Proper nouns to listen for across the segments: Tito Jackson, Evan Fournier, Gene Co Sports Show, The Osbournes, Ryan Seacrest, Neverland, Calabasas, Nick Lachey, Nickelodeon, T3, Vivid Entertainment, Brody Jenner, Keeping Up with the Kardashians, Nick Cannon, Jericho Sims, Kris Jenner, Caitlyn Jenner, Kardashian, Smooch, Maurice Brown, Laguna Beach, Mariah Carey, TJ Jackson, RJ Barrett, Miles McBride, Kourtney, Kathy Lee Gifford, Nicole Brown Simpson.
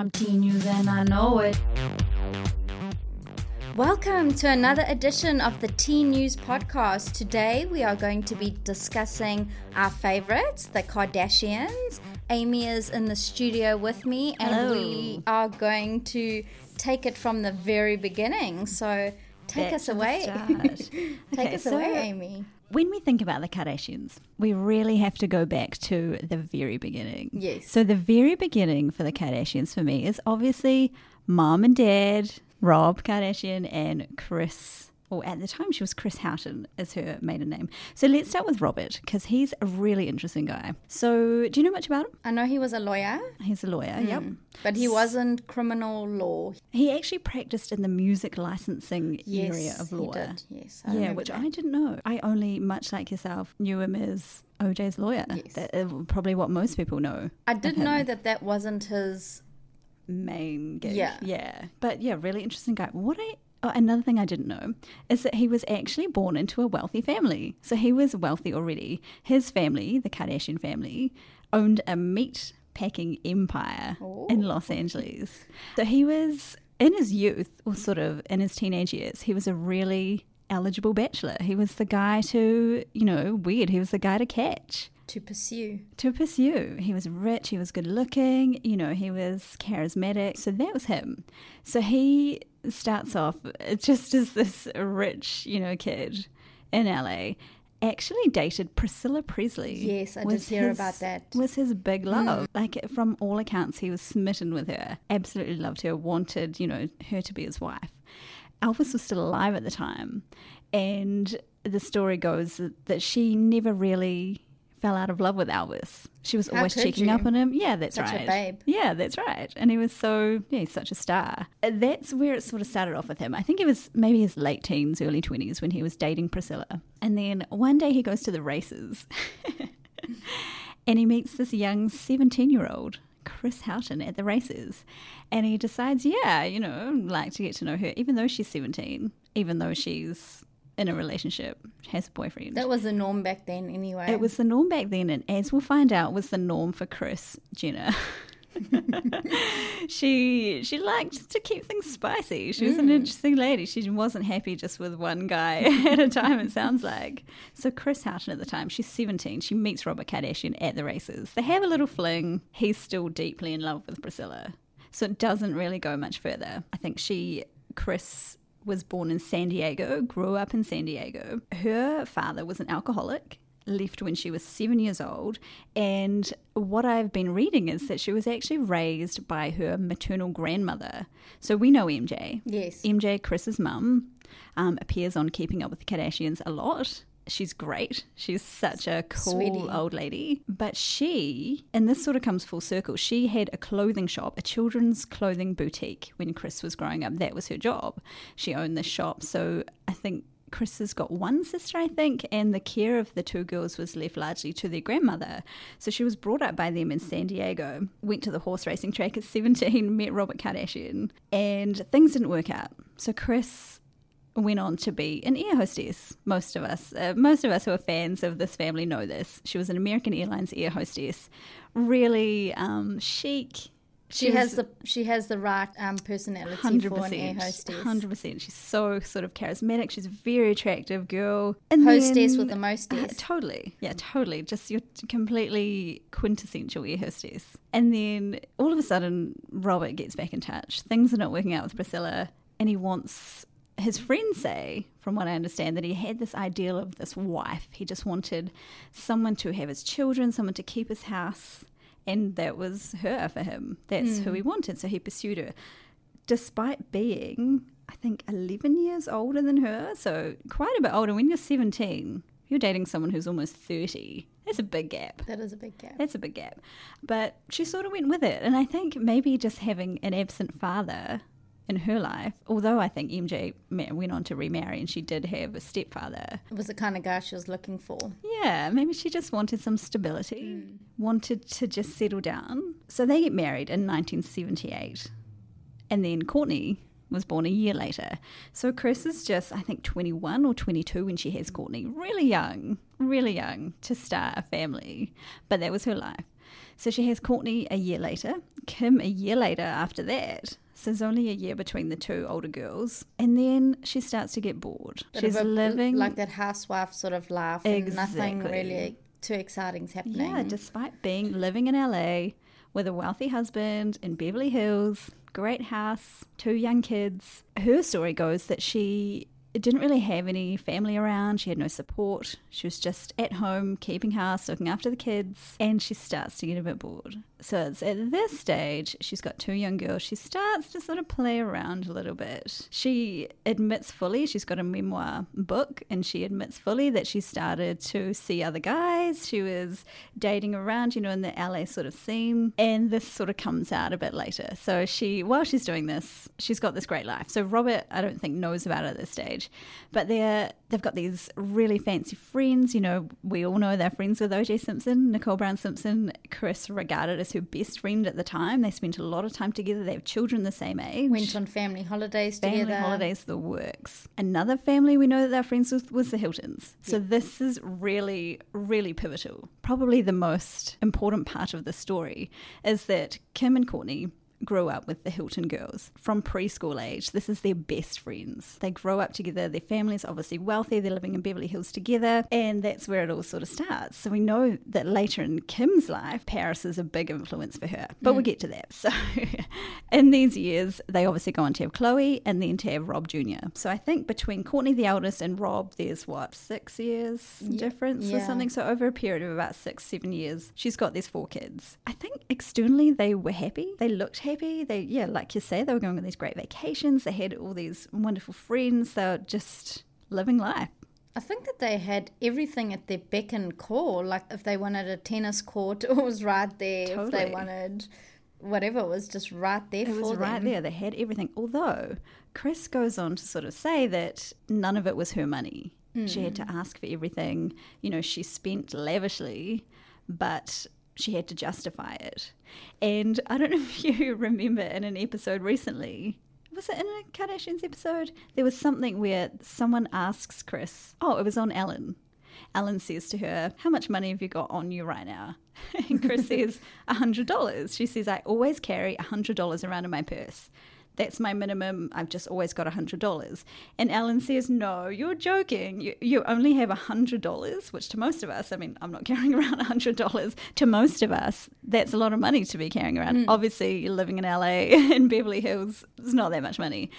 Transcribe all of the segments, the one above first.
I'm T News and I know it. Welcome to another edition of the T News podcast. Today we are going to be discussing our favorites, the Kardashians. Amy is in the studio with me and Hello. We are going to take it from the very beginning. So take us away. Take us away, Amy. When we think about the Kardashians, we really have to go back to the very beginning. Yes. So the very beginning for the Kardashians for me is obviously mom and dad, Rob Kardashian and Kris, or at the time she was Kris Houghton is her maiden name. So let's start with Robert because he's a really interesting guy. So do you know much about him? I know he was a lawyer. He's a lawyer, yep. But he wasn't criminal law. He actually practiced in the music licensing area of law. Yes, he did. Yes, I didn't know. I only, much like yourself, knew him as OJ's lawyer. Yes. That, probably what most people know. I did know that wasn't his main gig. Yeah. But yeah, really interesting guy. Another thing I didn't know is that he was actually born into a wealthy family. So he was wealthy already. His family, the Kardashian family, owned a meat packing empire in Los Angeles. So he was, in his youth, or sort of in his teenage years, he was a really eligible bachelor. He was the guy to, he was the guy to catch. To pursue. He was rich, he was good looking, he was charismatic. So that was him. So he starts off just as this rich, kid in LA. Actually dated Priscilla Presley. Yes, I did hear about that. Was his big love. Like, from all accounts, he was smitten with her. Absolutely loved her, wanted, her to be his wife. Elvis was still alive at the time. And the story goes that she never really fell out of love with Elvis. She was always checking up on him. Yeah, that's right. Such a babe. Yeah, that's right. And he was he's such a star. That's where it sort of started off with him. I think it was maybe his late teens, early 20s when he was dating Priscilla. And then one day he goes to the races and he meets this young 17-year-old, Kris Houghton, at the races. And he decides, I'd like to get to know her, even though she's 17, even though she's in a relationship, has a boyfriend. That was the norm back then anyway. It was the norm back then, and as we'll find out, was the norm for Kris Jenner. She liked to keep things spicy. She was an interesting lady. She wasn't happy just with one guy at a time, it sounds like. So Kris Houghton at the time, she's 17. She meets Robert Kardashian at the races. They have a little fling. He's still deeply in love with Priscilla. So it doesn't really go much further. I think Kris was born in San Diego, grew up in San Diego. Her father was an alcoholic, left when she was 7 years old, and what I've been reading is that she was actually raised by her maternal grandmother. So we know MJ. Yes. MJ, Kris's mum, appears on Keeping Up with the Kardashians a lot. She's great. She's such a cool old lady. But she, and this sort of comes full circle, she had a clothing shop, a children's clothing boutique when Kris was growing up. That was her job. She owned the shop. So I think Kris has got one sister, and the care of the two girls was left largely to their grandmother. So she was brought up by them in San Diego, went to the horse racing track at 17, met Robert Kardashian, and things didn't work out. So Kris went on to be an air hostess. Most of us who are fans of this family know this. She was an American Airlines air hostess, really chic. She has the right personality for an air hostess. 100%. She's so sort of charismatic. She's a very attractive girl. And hostess with the mostess. Totally. Yeah, totally. Just your completely quintessential air hostess. And then all of a sudden, Robert gets back in touch. Things are not working out with Priscilla, and he wants. His friends say, from what I understand, that he had this ideal of this wife. He just wanted someone to have his children, someone to keep his house, and that was her for him. That's who he wanted, so he pursued her. Despite being, I think, 11 years older than her, so quite a bit older. When you're 17, you're dating someone who's almost 30. That's a big gap. That's a big gap. But she sort of went with it, and I think maybe just having an absent father in her life, although I think MJ went on to remarry and she did have a stepfather. It was the kind of guy she was looking for. Yeah, maybe she just wanted some stability, wanted to just settle down. So they get married in 1978, and then Kourtney was born a year later. So Kris is just, I think, 21 or 22 when she has Kourtney. Really young to start a family. But that was her life. So she has Kourtney a year later, Kim a year later after that. So there's only a year between the two older girls. And then she starts to get bored. She's living... Like that housewife sort of life. Exactly. And nothing really too exciting's happening. Yeah, despite living in LA with a wealthy husband in Beverly Hills, great house, two young kids. Her story goes that she didn't really have any family around. She had no support. She was just at home, keeping house, looking after the kids. And she starts to get a bit bored. So it's at this stage, she's got two young girls. She starts to sort of play around a little bit. She admits fully, she's got a memoir book, and she admits fully that she started to see other guys. She was dating around, you know, in the LA sort of scene. And this sort of comes out a bit later. So while she's doing this, she's got this great life. So Robert, I don't think, knows about it at this stage. But they've got these really fancy friends. You know, we all know they're friends with O.J. Simpson, Nicole Brown Simpson. Chris regarded as her best friend at the time. They spent a lot of time together. They have children the same age. Went on family holidays together. Family holidays, the works. Another family we know that they're friends with was the Hiltons. Yeah. So this is really, really pivotal. Probably the most important part of the story is that Kim and Kourtney grew up with the Hilton girls from preschool age. This is their best friends. They grow up together. Their family's obviously wealthy. They're living in Beverly Hills together. And that's where it all sort of starts. So we know that later in Kim's life, Paris is a big influence for her. But we'll get to that. So in these years, they obviously go on to have Khloé and then to have Rob Jr. So I think between Kourtney, the eldest, and Rob, there's 6 years difference or something. So over a period of about 6-7 years, she's got these four kids. I think externally they were happy. They looked happy. They, like you say, they were going on these great vacations. They had all these wonderful friends. They were just living life. I think that they had everything at their beck and call. Like if they wanted a tennis court, it was right there. Totally. If they wanted whatever, it was just right there for them. It was right there. They had everything. Although Chris goes on to sort of say that none of it was her money. Mm. She had to ask for everything. You know, she spent lavishly, but she had to justify it. And I don't know if you remember in an episode recently, was it in a Kardashians episode? There was something where someone asks Chris, it was on Ellen. Ellen says to her, how much money have you got on you right now? And Chris says, $100. She says, I always carry $100 around in my purse. That's my minimum. I've just always got $100. And Ellen says, no, you're joking. You only have $100, which to most of us, I mean, I'm not carrying around $100. To most of us, that's a lot of money to be carrying around. Obviously, you're living in LA and Beverly Hills, it's not that much money.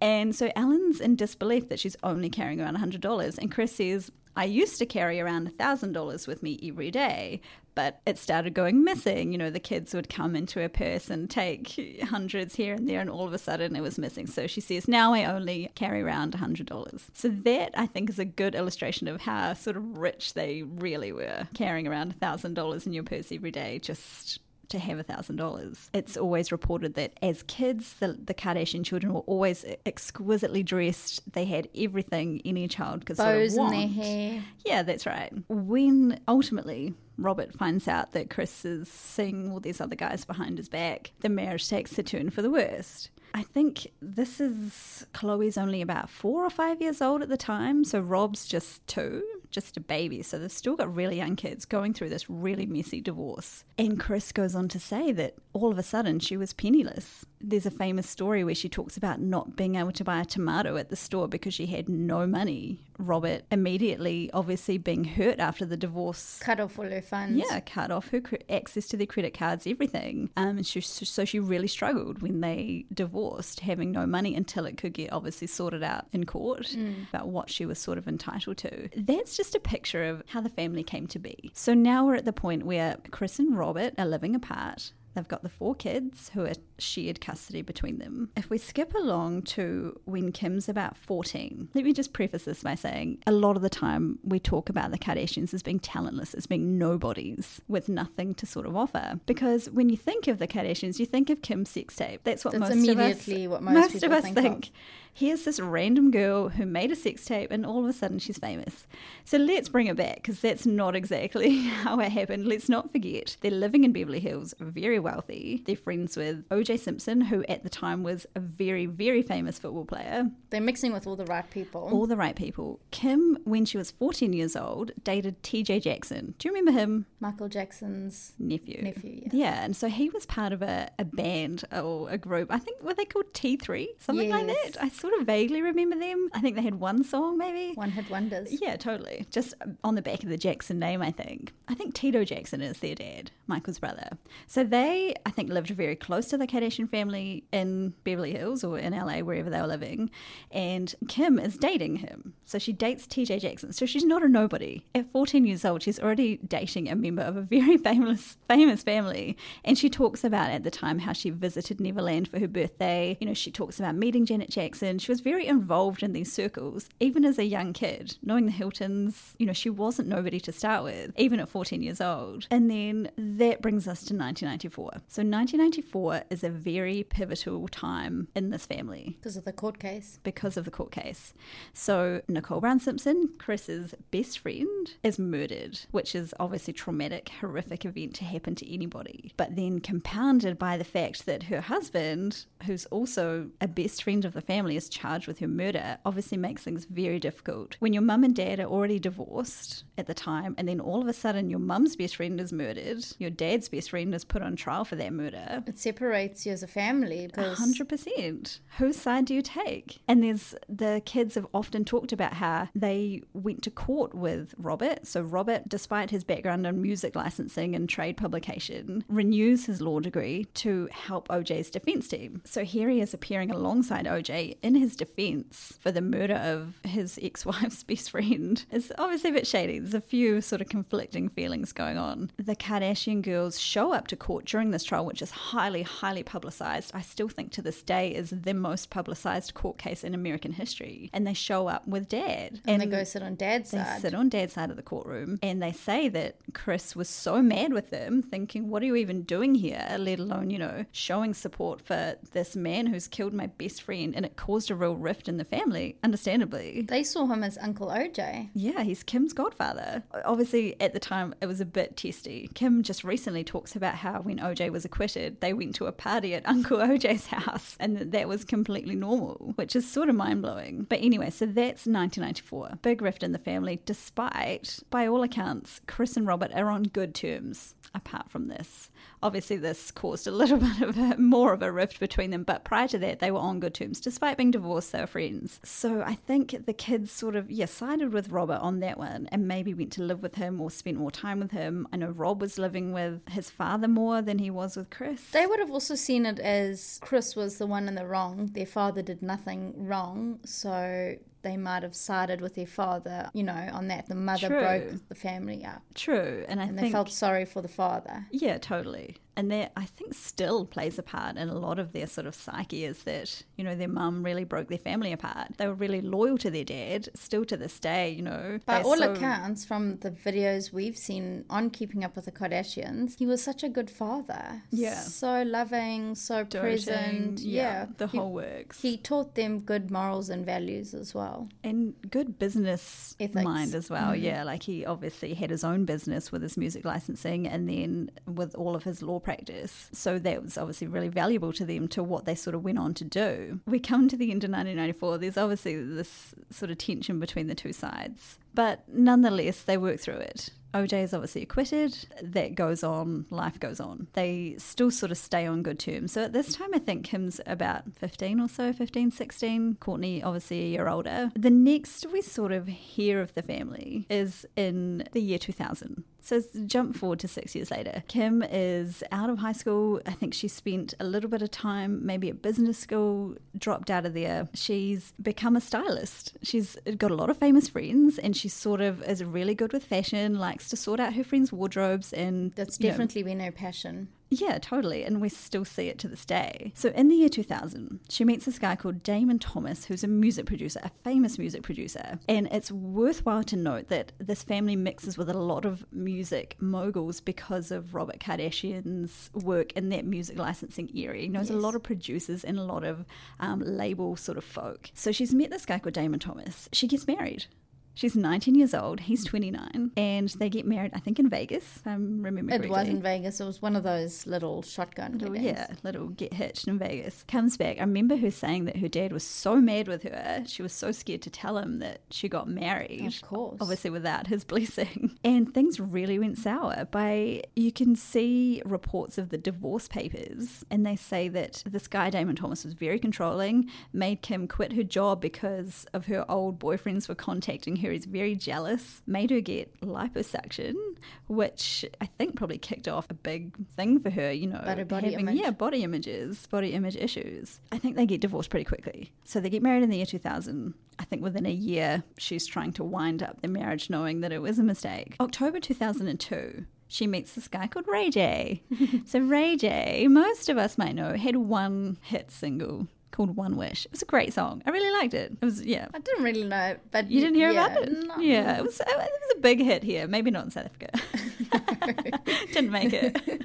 And so Ellen's in disbelief that she's only carrying around $100. And Chris says, I used to carry around $1,000 with me every day, but it started going missing. You know, the kids would come into her purse and take hundreds here and there, and all of a sudden it was missing. So she says, now I only carry around $100. So that, I think, is a good illustration of how sort of rich they really were. Carrying around $1,000 in your purse every day, just to have $1,000. It's always reported that as kids, the Kardashian children were always exquisitely dressed. They had everything any child could Bows sort of want. Bows in their hair. Yeah, that's right. When ultimately Robert finds out that Chris is seeing all these other guys behind his back, the marriage takes a turn for the worst. I think this is Khloé's only about 4 or 5 years old at the time, so Rob's just 2, just a baby. So they've still got really young kids going through this really messy divorce. And Chris goes on to say that all of a sudden she was penniless. There's a famous story where she talks about not being able to buy a tomato at the store because she had no money. Robert immediately, obviously being hurt after the divorce, cut off all her funds. Yeah, cut off her access to their credit cards, everything. So she really struggled when they divorced, having no money until it could get obviously sorted out in court about what she was sort of entitled to. That's just a picture of how the family came to be. So now we're at the point where Chris and Robert are living apart. They've got the 4 kids who are shared custody between them. If we skip along to when Kim's about 14, let me just preface this by saying a lot of the time we talk about the Kardashians as being talentless, as being nobodies with nothing to sort of offer. Because when you think of the Kardashians, you think of Kim's sex tape. That's what most of us think. Here's this random girl who made a sex tape and all of a sudden she's famous. So let's bring it back because that's not exactly how it happened. Let's not forget they're living in Beverly Hills, very well wealthy. They're friends with O.J. Simpson, who at the time was a very, very famous football player. They're mixing with all the right people. All the right people. Kim, when she was 14 years old, dated TJ Jackson. Do you remember him? Michael Jackson's nephew. Yeah, and so he was part of a band or a group. I think, were they called T3? Something like that. I sort of vaguely remember them. I think they had one song, maybe. One Hit Wonders. Yeah, totally. Just on the back of the Jackson name, I think. I think Tito Jackson is their dad, Michael's brother. So they, I think, lived very close to the Kardashian family in Beverly Hills or in LA, wherever they were living. And Kim is dating him. So she dates TJ Jackson. So she's not a nobody. At 14 years old, she's already dating a member of a very famous family. And she talks about at the time how she visited Neverland for her birthday. You know, she talks about meeting Janet Jackson. She was very involved in these circles, even as a young kid, knowing the Hiltons. You know, she wasn't nobody to start with, even at 14 years old. And then that brings us to 1994. So 1994 is a very pivotal time in this family. Because of the court case. So Nicole Brown Simpson, Chris's best friend, is murdered, which is obviously a traumatic, horrific event to happen to anybody. But then compounded by the fact that her husband, who's also a best friend of the family, is charged with her murder, obviously makes things very difficult. When your mum and dad are already divorced at the time, and then all of a sudden your mum's best friend is murdered, your dad's best friend is put on trial for that murder. It separates you as a family. 100%. Whose side do you take? And there's the kids have often talked about how they went to court with Robert. So Robert, despite his background in music licensing and trade publication, renews his law degree to help OJ's defense team. So here he is appearing alongside OJ in his defense for the murder of his ex-wife's best friend. It's obviously a bit shady. There's a few sort of conflicting feelings going on. The Kardashian girls show up to court during this trial, which is highly, highly publicized. I still think to this day is the most publicized court case in American history. And they show up with Dad. And they go sit on Dad's side. They sit on Dad's side of the courtroom. And they say that Kris was so mad with them, thinking, what are you even doing here? Let alone, you know, showing support for this man who's killed my best friend. And it caused a real rift in the family, understandably. They saw him as Uncle OJ. Yeah, he's Kim's godfather. Obviously, at the time, it was a bit testy. Kim just recently talks about how when OJ was acquitted, they went to a party at Uncle OJ's house and that was completely normal, which is sort of mind-blowing. But anyway, so that's 1994. Big rift in the family, despite, by all accounts, Kris and Robert are on good terms, apart from this. Obviously, this caused a little bit of more of a rift between them, but prior to that, they were on good terms. Despite being divorced, they were friends. So I think the kids sort of, sided with Robert on that one and maybe went to live with him or spent more time with him. I know Rob was living with his father more than he was with Kris. They would have also seen it as Kris was the one in the wrong. Their father did nothing wrong, so they might have sided with their father, you know, on that. The mother broke the family up. True. And I think they felt sorry for the father. Yeah, totally. And that, I think, still plays a part in a lot of their sort of psyche, is that, you know, their mum really broke their family apart. They were really loyal to their dad, still to this day, you know. By all accounts, from the videos we've seen on Keeping Up with the Kardashians, he was such a good father. Yeah. So loving, so present. Yeah, the whole works. He taught them good morals and values as well. And good business mind as well, yeah. Like, he obviously had his own business with his music licensing and then with all of his law practice. So that was obviously really valuable to them, to what they sort of went on to do. We come to the end of 1994. There's obviously this sort of tension between the two sides. But nonetheless, they work through it. OJ is obviously acquitted. That goes on. Life goes on. They still sort of stay on good terms. So at this time, I think Kim's about 15 or so, 15, 16. Kourtney, obviously, a year older. The next we sort of hear of the family is in the year 2000. So jump forward to 6 years later. Kim is out of high school. I think she spent a little bit of time maybe at business school, dropped out of there. She's become a stylist. She's got a lot of famous friends and she sort of is really good with fashion, likes to sort out her friends' wardrobes. And that's definitely been her passion. Yeah, totally. And we still see it to this day. So in the year 2000, she meets this guy called Damon Thomas, who's a music producer, a famous music producer. And it's worthwhile to note that this family mixes with a lot of music moguls because of Robert Kardashian's work in that music licensing area. He knows a lot of producers and a lot of label sort of folk. So she's met this guy called Damon Thomas. She gets married. She's 19 years old. He's 29. And they get married, I think, in Vegas, if I'm remembering correctly. It was in Vegas. It was one of those little shotgun weddings. Yeah, little get hitched in Vegas. Comes back. I remember her saying that her dad was so mad with her. She was so scared to tell him that she got married. Of course. Obviously without his blessing. And things really went sour. You can see reports of the divorce papers, and they say that this guy, Damon Thomas, was very controlling, made Kim quit her job because of her old boyfriends were contacting her. He's very jealous, made her get liposuction, which I think probably kicked off a big thing for her, you know. But her body image. Yeah, body image issues. I think they get divorced pretty quickly. So they get married in the year 2000. I think within a year, she's trying to wind up their marriage knowing that it was a mistake. October 2002. She meets this guy called Ray J. So Ray J, most of us might know, had one hit single called One Wish. It was a great song. I really liked it. It was, yeah. I didn't really know it, but... You didn't hear about it? No. Yeah, it was a big hit here. Maybe not in South Africa. Didn't make it.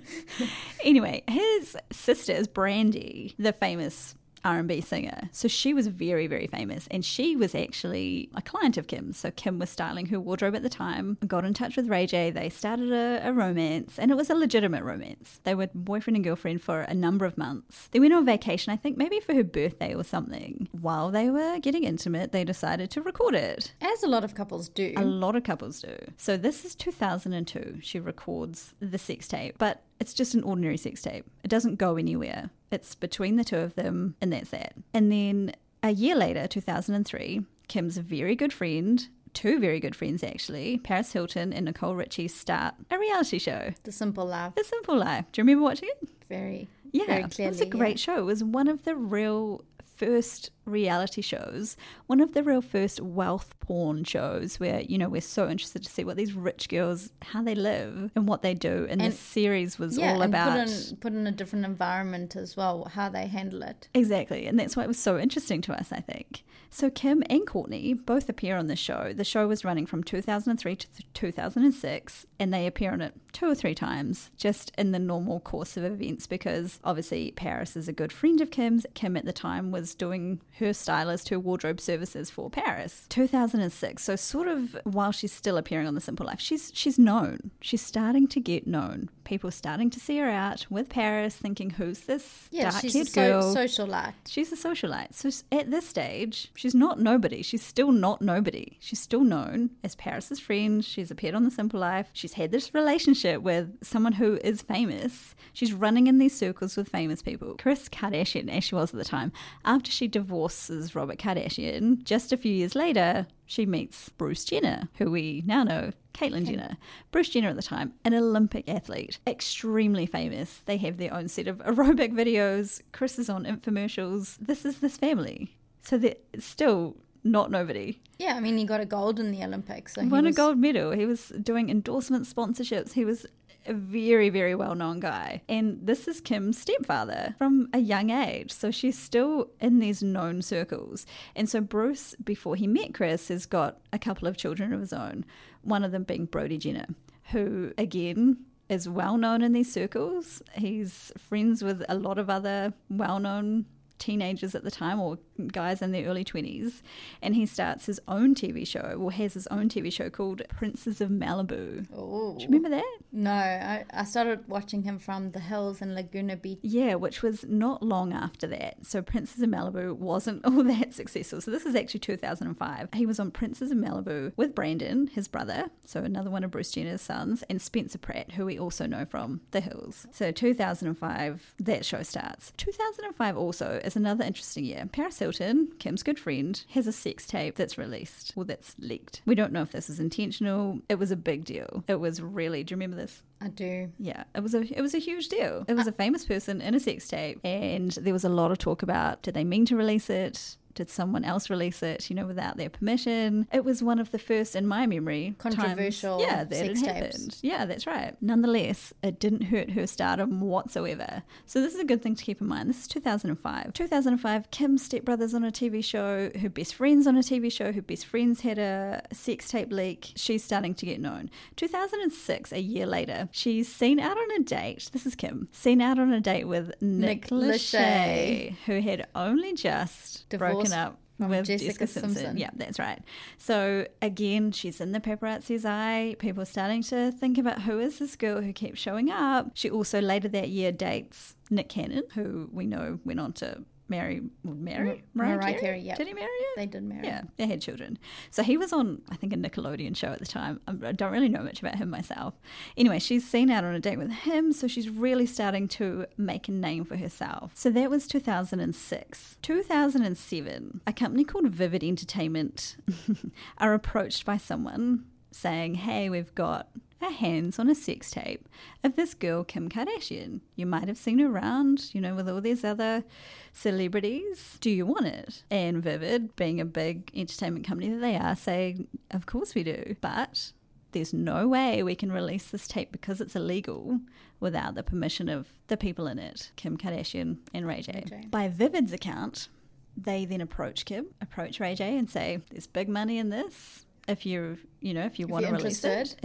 Anyway, his sister is Brandy, the famous R&B singer. So she was very, very famous, and she was actually a client of Kim's. So Kim was styling her wardrobe at the time, got in touch with Ray J. They started a romance, and it was a legitimate romance. They were boyfriend and girlfriend for a number of months. They went on vacation, I think maybe for her birthday or something. While they were getting intimate, they decided to record it. As a lot of couples do. A lot of couples do. So this is 2002. She records the sex tape, but it's just an ordinary sex tape. It doesn't go anywhere. It's between the two of them, and that's that. And then a year later, 2003, Kim's very good friend, two very good friends actually, Paris Hilton and Nicole Richie, start a reality show. The Simple Life. The Simple Life. Do you remember watching it? Very, yeah, very clearly. It was a great show. It was one of the real first reality shows, one of the real first wealth porn shows where, you know, we're so interested to see what these rich girls, how they live and what they do. And this series was all about... Yeah, and put in a different environment as well, how they handle it. Exactly. And that's why it was so interesting to us, I think. So Kim and Kourtney both appear on the show. The show was running from 2003 to 2006, and they appear on it two or three times just in the normal course of events because obviously Paris is a good friend of Kim's. Kim at the time was doing her stylist, her wardrobe services for Paris. 2006, so sort of while she's still appearing on The Simple Life, she's known. She's starting to get known. People starting to see her out with Paris, thinking, who's this dark-haired girl? She's a socialite. So at this stage, she's not nobody. She's still not nobody. She's still known as Paris's friend. She's appeared on The Simple Life. She's had this relationship with someone who is famous. She's running in these circles with famous people. Kris Kardashian, as she was at the time, after she divorces Robert Kardashian, just a few years later, she meets Bruce Jenner, who we now know, Caitlyn Jenner. Bruce Jenner at the time, an Olympic athlete, extremely famous. They have their own set of aerobic videos. Kris is on infomercials. This is this family. So they're still not nobody. Yeah, I mean, he got a gold in the Olympics. So he won a gold medal. He was doing endorsement sponsorships. He was a very, very well-known guy. And this is Kim's stepfather from a young age. So she's still in these known circles. And so Bruce, before he met Kris, has got a couple of children of his own, one of them being Brody Jenner, who, again, is well-known in these circles. He's friends with a lot of other well-known teenagers at the time, or guys in their early 20s, and he starts his own TV show, or has his own TV show called Princes of Malibu. Oh, do you remember that? No, I started watching him from The Hills and Laguna Beach. Yeah, which was not long after that. So Princes of Malibu wasn't all that successful. So this is actually 2005. He was on Princes of Malibu with Brandon, his brother, so another one of Bruce Jenner's sons, and Spencer Pratt, who we also know from The Hills. So 2005, that show starts. 2005 also is another interesting year. Paris Hilton, Kim's good friend, has a sex tape that's released, or that's leaked. We don't know if this is intentional. It was a big deal. It was really, do you remember this? I do. Yeah, it was a huge deal. It was a famous person in a sex tape, and there was a lot of talk about, did they mean to release it? Did someone else release it, you know, without their permission? It was one of the first, in my memory, controversial times, yeah, that sex it happened. Tapes. Yeah, that's right. Nonetheless, it didn't hurt her stardom whatsoever. So this is a good thing to keep in mind. This is 2005. 2005, Kim's stepbrother's on a TV show. Her best friend's on a TV show. Her best friend's had a sex tape leak. She's starting to get known. 2006, a year later, she's seen out on a date. This is Kim. Seen out on a date with Nick Lachey, who had only just broken up with Jessica Simpson. Yeah, that's right. So again, she's in the paparazzi's eye. People are starting to think about who is this girl who keeps showing up. She also later that year dates Nick Cannon, who we know went on to marry Mariah Carey. Yeah. Did he marry her? They did marry. Yeah, they had children. So he was on, I think, a Nickelodeon show at the time. I don't really know much about him myself. Anyway, she's seen out on a date with him, so she's really starting to make a name for herself. So that was 2006. 2007, a company called Vivid Entertainment are approached by someone saying, hey, we've got our hands on a sex tape of this girl Kim Kardashian. You might have seen her around, you know, with all these other celebrities. Do you want it? And Vivid, being a big entertainment company that they are, say, of course we do, but there's no way we can release this tape because it's illegal without the permission of the people in it, Kim Kardashian and Ray J. By Vivid's account, they then approach Ray J and say, there's big money in this. If you're interested.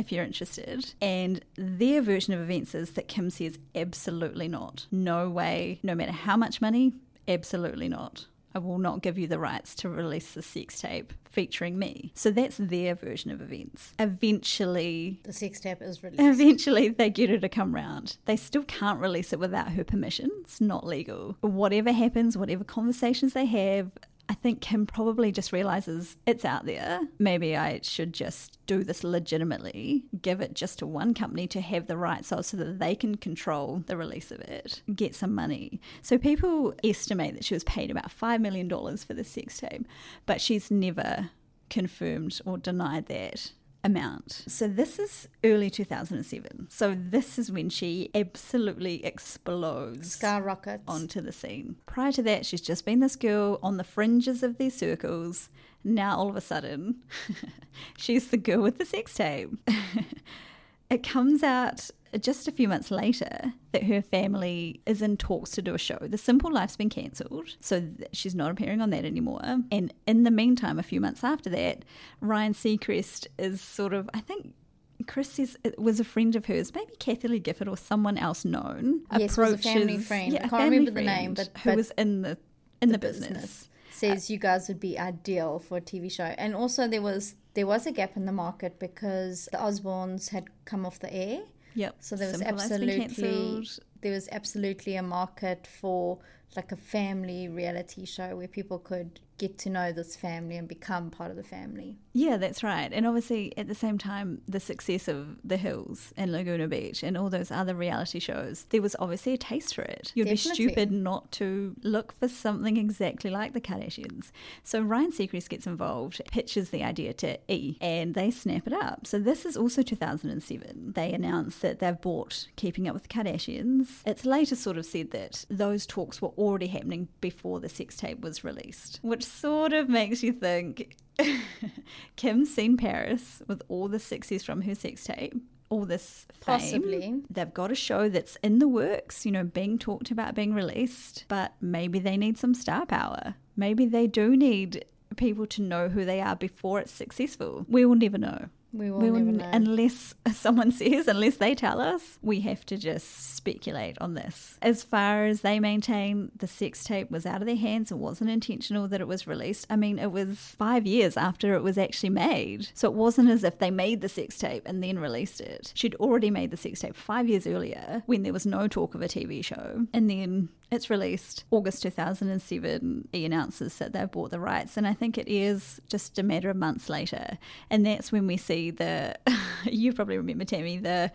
And their version of events is that Kim says, absolutely not. No way, no matter how much money, absolutely not. I will not give you the rights to release the sex tape featuring me. So that's their version of events. Eventually, the sex tape is released. Eventually, they get her to come round. They still can't release it without her permission. It's not legal. Whatever happens, whatever conversations they have, I think Kim probably just realises it's out there. Maybe I should just do this legitimately, give it just to one company to have the rights of so that they can control the release of it, get some money. So people estimate that she was paid about $5 million for the sex tape, but she's never confirmed or denied that amount. So this is early 2007. So this is when she absolutely explodes. Skyrockets. Onto the scene. Prior to that, she's just been this girl on the fringes of these circles. Now all of a sudden, she's the girl with the sex tape. It comes out just a few months later that her family is in talks to do a show. The Simple Life's been cancelled, so she's not appearing on that anymore. And in the meantime, a few months after that, Ryan Seacrest is sort of, I think Chris says it was a friend of hers, maybe Kathy Lee Gifford or someone else known. Yes, it was a family friend. Yeah, I can't remember the name. But who was in the business. Says you guys would be ideal for a TV show. And also there was a gap in the market because the Osbournes had come off the air. Yep. So there was absolutely a market for like a family reality show where people could get to know this family and become part of the family. Yeah, that's right. And obviously at the same time, the success of The Hills and Laguna Beach and all those other reality shows, there was obviously a taste for it. You'd Definitely. Be stupid not to look for something exactly like the Kardashians. So Ryan Seacrest gets involved, pitches the idea to E, and they snap it up. So this is also 2007. They announced that they've bought Keeping Up with the Kardashians. It's later sort of said that those talks were already happening before the sex tape was released, which sort of makes you think Kim's seen Paris with all the success from her sex tape, all this fame. Possibly. They've got a show that's in the works, you know, being talked about, being released, but maybe they need some star power. Maybe they do need people to know who they are before it's successful. We will never know. We will never know. Unless someone says, unless they tell us, we have to just speculate on this. As far as they maintain, the sex tape was out of their hands. It wasn't intentional that it was released. I mean, it was 5 years after it was actually made. So it wasn't as if they made the sex tape and then released it. She'd already made the sex tape 5 years earlier when there was no talk of a TV show. And then it's released August 2007. He announces that they've bought the rights, and I think it is just a matter of months later. And that's when we see the, you probably remember, Tammy, the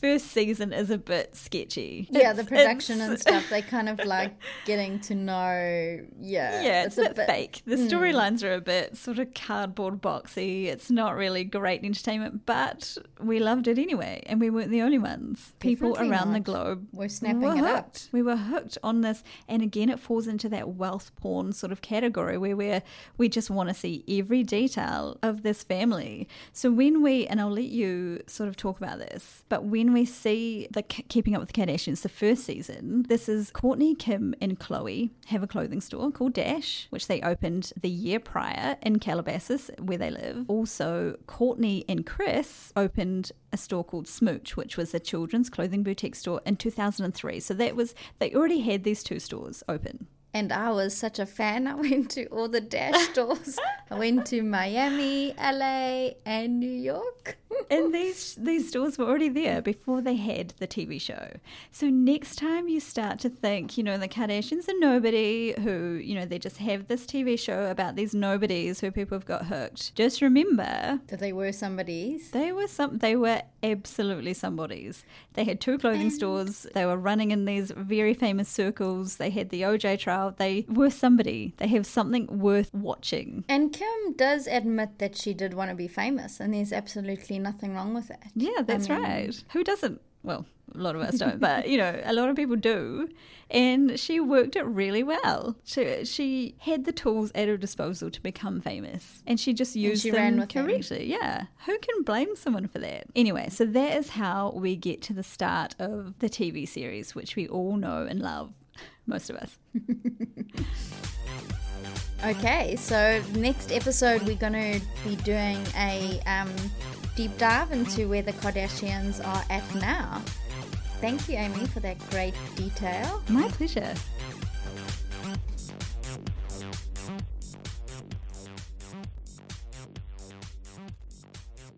first season is a bit sketchy. Yeah, the production and stuff, they kind of like getting to know, yeah. Yeah, it's a bit fake. The storylines are a bit sort of cardboard boxy. It's not really great entertainment, but we loved it anyway, and we weren't the only ones. People around the globe were snapping it up. We were hooked on this, and again, it falls into that wealth porn sort of category where we just want to see every detail of this family. So when we, and I'll let you sort of talk about this, but when we see the Keeping Up with the Kardashians, the first season, this is Kourtney, Kim, and Khloé have a clothing store called Dash, which they opened the year prior in Calabasas, where they live. Also, Kourtney and Kris opened a store called Smooch, which was a children's clothing boutique store in 2003. So that was, they already had these two stores open And I was such a fan. I went to all the Dash stores. I went to Miami, LA, and New York. And these stores were already there before they had the TV show. So next time you start to think, you know, the Kardashians are nobody who, you know, they just have this TV show about these nobodies who people have got hooked. Just remember that they were somebodies. They were absolutely somebodies. They had two clothing stores. They were running in these very famous circles. They had the O.J. trial. They were somebody. They have something worth watching. And Kim does admit that she did want to be famous, and there's absolutely nothing wrong with that. Yeah, that's right. Who doesn't? Well, a lot of us don't, but, you know, a lot of people do. And she worked it really well. She had the tools at her disposal to become famous, and she just used them correctly. Yeah. Who can blame someone for that? Anyway, so that is how we get to the start of the TV series, which we all know and love. Most of us. Okay, so next episode we're going to be doing a deep dive into where the Kardashians are at now. Thank you, Amy, for that great detail. My pleasure.